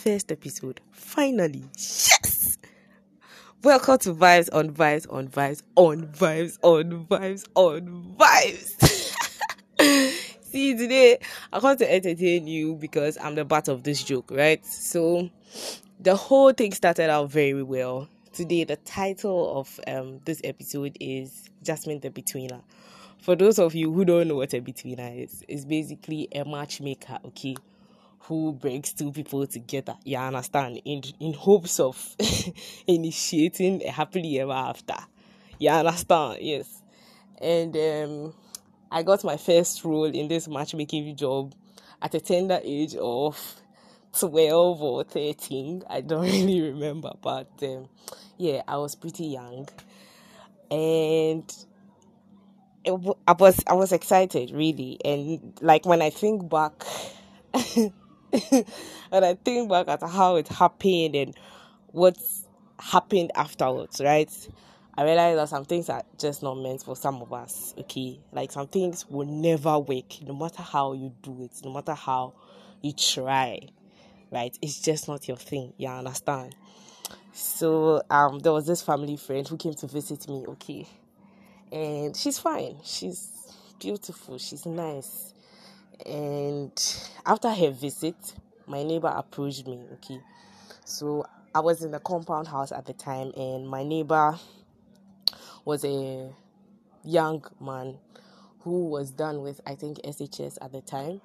first episode. Finally. Yes! Welcome to Vibes on Vibes on Vibes on Vibes on Vibes on Vibes. See, today I come to entertain you because I'm the butt of this joke, right? So the whole thing started out very well. Today, the title of this episode is Jasmine the Betweener. For those of you who don't know what a betweener is, it's basically a matchmaker, okay, who brings two people together, you understand, in hopes of initiating a happily ever after, you understand, yes. And I got my first role in this matchmaking job at a tender age of 12 or 13, I don't really remember, but yeah, I was pretty young, and I was excited, really. And like when I think back at how it happened and what happened afterwards, right, I realized that some things are just not meant for some of us, okay? Like some things will never work, no matter how you do it, no matter how you try, right? It's just not your thing, you understand? So there was this family friend who came to visit me, okay? And she's fine, she's beautiful, she's nice. And after her visit, my neighbor approached me, okay? So I was in the compound house at the time, and my neighbor was a young man who was done with, I think, SHS at the time.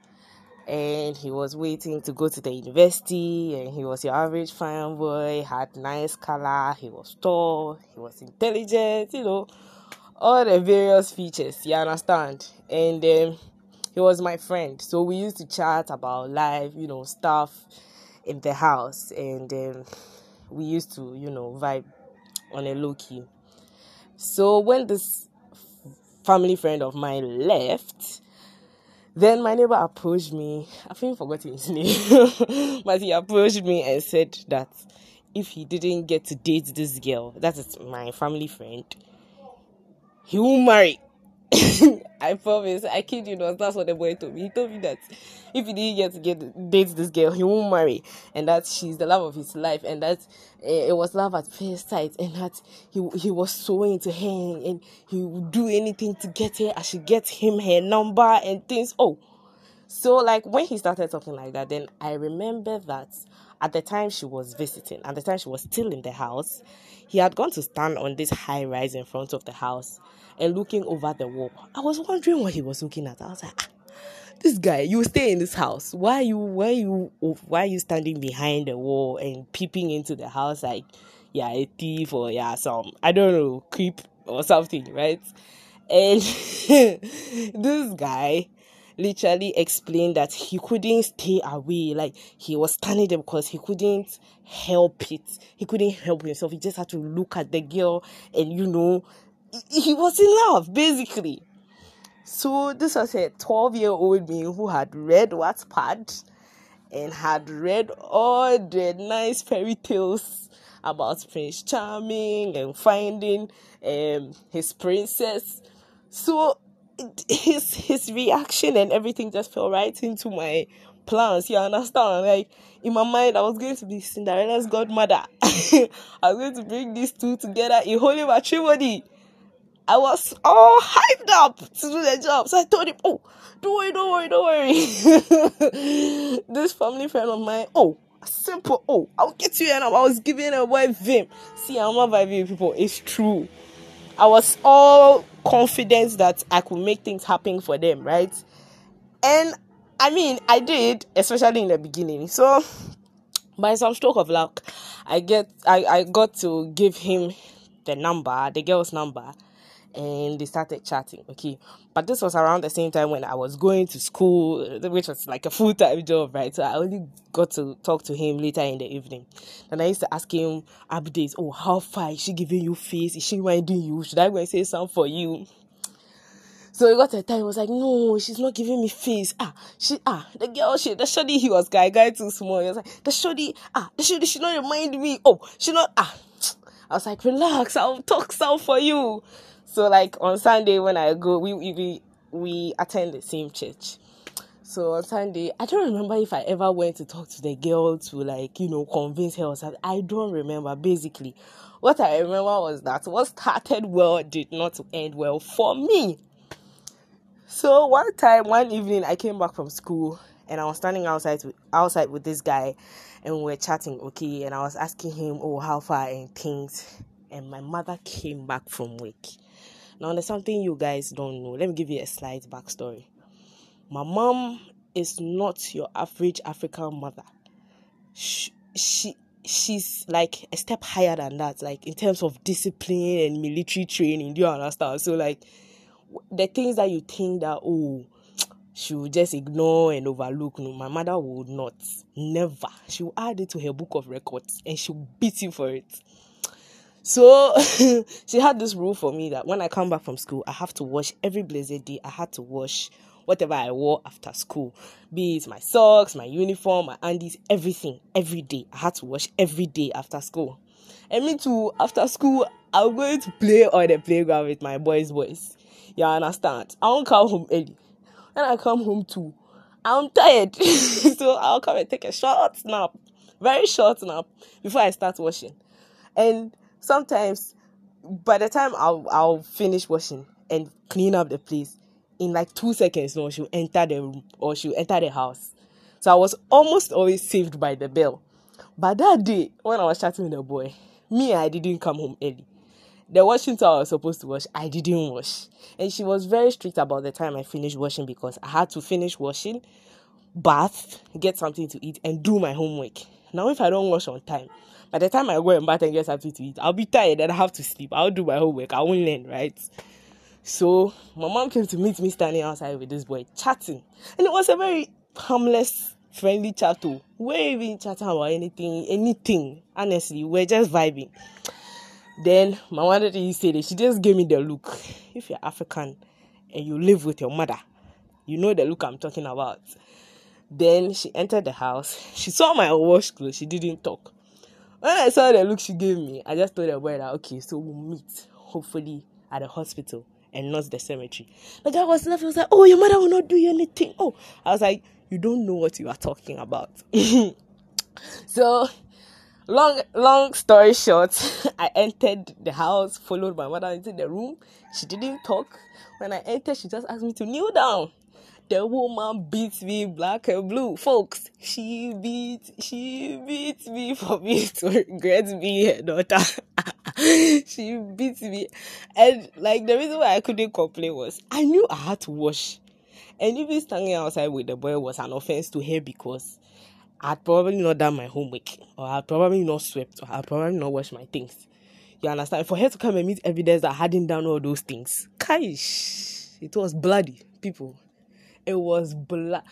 And he was waiting to go to the university, and he was your average fine boy, had nice color, he was tall, he was intelligent, you know, all the various features, you understand. And he was my friend, so we used to chat about life, you know, stuff in the house, and we used to, you know, vibe on a low key. So when this family friend of mine left, then my neighbor approached me. I've even forgotten his name, but he approached me and said that if he didn't get to date this girl, that is my family friend, he won't marry. I promise, I kid you not, that's what the boy told me. He told me that if he didn't date this girl, he won't marry, and that she's the love of his life, and that it was love at first sight, and that he was so into her, and he would do anything to get her. I should get him her number and things. Oh, so like when he started talking like that, then I remember that at the time she was visiting, at the time she was still in the house, he had gone to stand on this high rise in front of the house and looking over the wall. I was wondering what he was looking at. I was like, this guy, you stay in this house. Why are you standing behind the wall and peeping into the house like you're a thief or you're some, I don't know, creep or something, right? And this guy literally explained that he couldn't stay away, like he was standing there because he couldn't help it, he couldn't help himself, he just had to look at the girl, and you know, he was in love, basically. So this was a 12-year-old me who had read Wattpad and had read all the nice fairy tales about Prince Charming and finding his princess. So his reaction and everything just fell right into my plans, you understand? Like in my mind, I was going to be Cinderella's godmother. I was going to bring these two together in holy matrimony. I was all hyped up to do the job. So I told him, oh, don't worry. This family friend of mine, I'll get you. And I was giving a white vim. See, I'm not vibing, people. It's true. I was all confident that I could make things happen for them, right? And I mean, I did, especially in the beginning. So by some stroke of luck, I got to give him the girl's number. And they started chatting, okay? But this was around the same time when I was going to school, which was like a full-time job, right? So I only got to talk to him later in the evening. And I used to ask him updates. Oh, how far? Is she giving you face? Is she minding you? Should I go and say something for you? So he got to a time, he was like, no, she's not giving me face. The shoddy, he was guy too small. He was like, the shoddy, she not remind me. Oh, she not, I was like, relax, I'll talk some for you. So, like, on Sunday when I go, we attend the same church. So on Sunday, I don't remember if I ever went to talk to the girl to, like, you know, convince her or something. I don't remember. Basically, what I remember was that what started well did not end well for me. So one evening, I came back from school and I was standing outside with this guy, and we were chatting, okay, and I was asking him, oh, how far and things. And my mother came back from work. Now, there's something you guys don't know. Let me give you a slight backstory. My mom is not your average African mother. She's like a step higher than that, like in terms of discipline and military training. Do you understand? So, like, the things that you think that, oh, she will just ignore and overlook. No, my mother would not. Never. She will add it to her book of records and she'll beat you for it. So she had this rule for me that when I come back from school, I have to wash every blessed day. I had to wash whatever I wore after school, be it my socks, my uniform, my undies, everything, every day. I had to wash every day after school. And me too, after school, I'm going to play on the playground with my boys. You understand? I won't come home early. When I come home too, I'm tired. So I'll come and take a short nap, very short nap, before I start washing. And sometimes, by the time I'll finish washing and clean up the place, in like 2 seconds, no, she'll enter the room or she'll enter the house. So I was almost always saved by the bell. But that day, when I was chatting with the boy, I didn't come home early. The washing towel I was supposed to wash, I didn't wash. And she was very strict about the time I finished washing, because I had to finish washing, bath, get something to eat, and do my homework. Now, if I don't wash on time, by the time I go and bath and get something to eat, I'll be tired and I have to sleep. I'll do my homework. I won't learn, right? So my mom came to meet me standing outside with this boy, chatting. And it was a very harmless, friendly chat too. We weren't even chatting about anything. Honestly, we're just vibing. Then my mother didn't say that. She just gave me the look. If you're African and you live with your mother, you know the look I'm talking about. Then she entered the house. She saw my wash clothes. She didn't talk. When I saw the look she gave me, I just told the boy that, okay, so we'll meet, hopefully, at the hospital and not the cemetery. The guy was laughing. He was like, oh, your mother will not do you anything. Oh, I was like, you don't know what you are talking about. So, long story short, I entered the house, followed my mother into the room. She didn't talk. When I entered, she just asked me to kneel down. The woman beats me black and blue. Folks, she beats me for me to regret being her daughter. She beats me. And, like, the reason why I couldn't complain was I knew I had to wash. And even standing outside with the boy was an offense to her, because I'd probably not done my homework, or I'd probably not swept, or I'd probably not washed my things. You understand? For her to come and meet evidence that I hadn't done all those things. Kaish. It was bloody, people. It was black.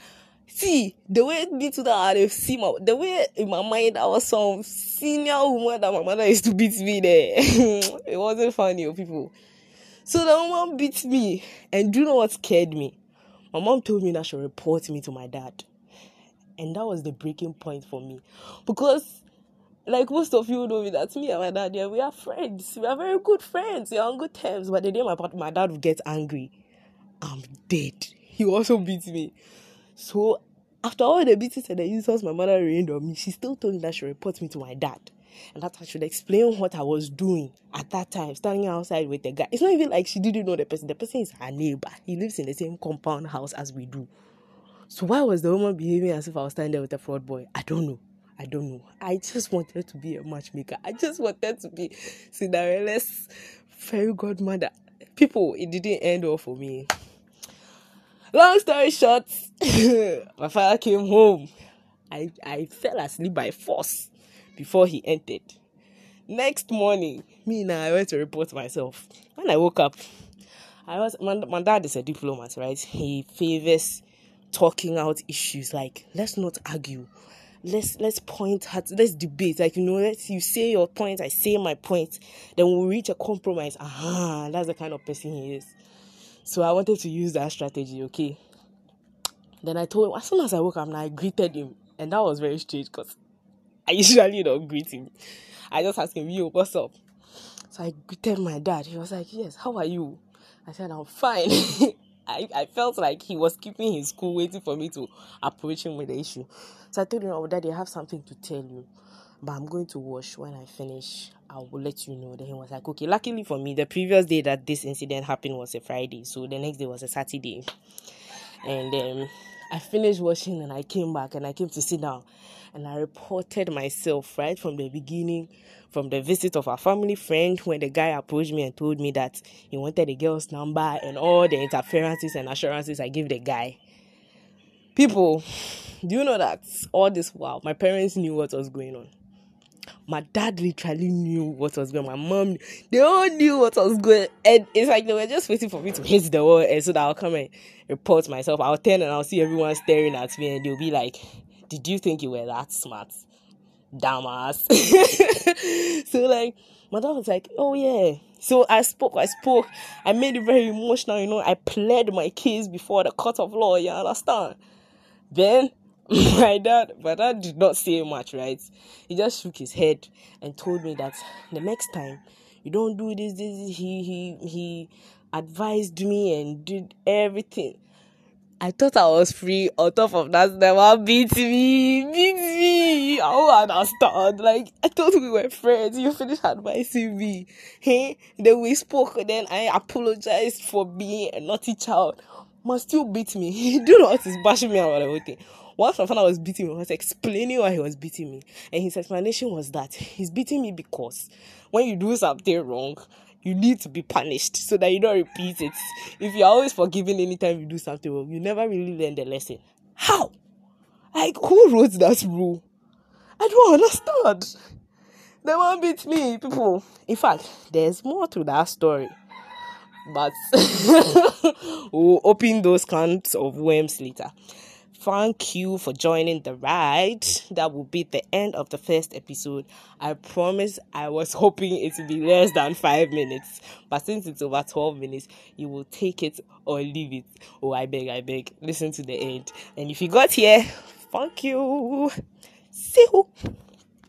See, the way it beat to that RFC, the way in my mind I was some senior woman that my mother used to beat me there. It wasn't funny, people. So the woman beat me. And do you know what scared me? My mom told me that she'll report me to my dad. And that was the breaking point for me. Because, like, most of you know me, that me and my dad, yeah, we are friends. We are very good friends. We are on good terms. But the day my dad would get angry, I'm dead. He also beat me. So, after all the beatings and the insults my mother rained on me, she still told me that she reports me to my dad. And that I should explain what I was doing at that time, standing outside with the guy. It's not even like she didn't know the person. The person is her neighbor. He lives in the same compound house as we do. So, why was the woman behaving as if I was standing there with a fraud boy? I don't know. I just wanted to be a matchmaker. I just wanted to be Cinderella's fairy godmother. People, it didn't end well for me. Long story short, my father came home. I fell asleep by force before he entered. Next morning, I went to report myself. When I woke up, my dad is a diplomat, right? He favors talking out issues. Like, let's not argue. Let's point at, let's debate. Like, you know, you say your point, I say my point. Then we'll reach a compromise. That's the kind of person he is. So I wanted to use that strategy, okay? Then I told him, as soon as I woke up, I greeted him. And that was very strange, because I usually don't greet him. I just asked him, yo, what's up? So I greeted my dad. He was like, yes, how are you? I said, I'm fine. I felt like he was keeping his cool, waiting for me to approach him with the issue. So I told him, "Oh, Daddy, I have something to tell you, but I'm going to wash. When I finish, I will let you know." Then he was like, "Okay." Luckily for me, the previous day that this incident happened was a Friday, so the next day was a Saturday. And I finished washing and I came back and I came to sit down. And I reported myself right from the beginning, from the visit of our family friend, when the guy approached me and told me that he wanted the girl's number and all the interferences and assurances I gave the guy. People, do you know that all this while, my parents knew what was going on. My dad literally knew what was going on. My mom, they all knew what was going on. And it's like they were just waiting for me to hit the wall and so that I'll come and report myself. I'll turn and I'll see everyone staring at me and they'll be like, "Did you think you were that smart? Dumbass." So like, my dad was like, "Oh yeah." So I spoke. I made it very emotional, you know. I pled my case before the court of law, you understand? Then my dad did not say much, right? He just shook his head and told me that the next time you don't do this. He advised me and did everything. I thought I was free. On top of that, they were beat me. I don't understand. Like, I thought we were friends. You finished advising me. Hey? Then we spoke. Then I apologized for being a naughty child. Must still beat me. He do not just bashing me about everything. Once my father was beating me, I was explaining why he was beating me. And his explanation was that he's beating me because when you do something wrong, you need to be punished so that you don't repeat it. If you're always forgiven anytime you do something wrong, you never really learn the lesson. How? Like, who wrote that rule? I don't understand. The man beat me, people. In fact, there's more to that story. But we'll open those cans of worms later. Thank you for joining the ride. That will be the end of the first episode. I promise I was hoping it would be less than 5 minutes. But since it's over 12 minutes, you will take it or leave it. Oh, I beg. Listen to the end. And if you got here, thank you. See you.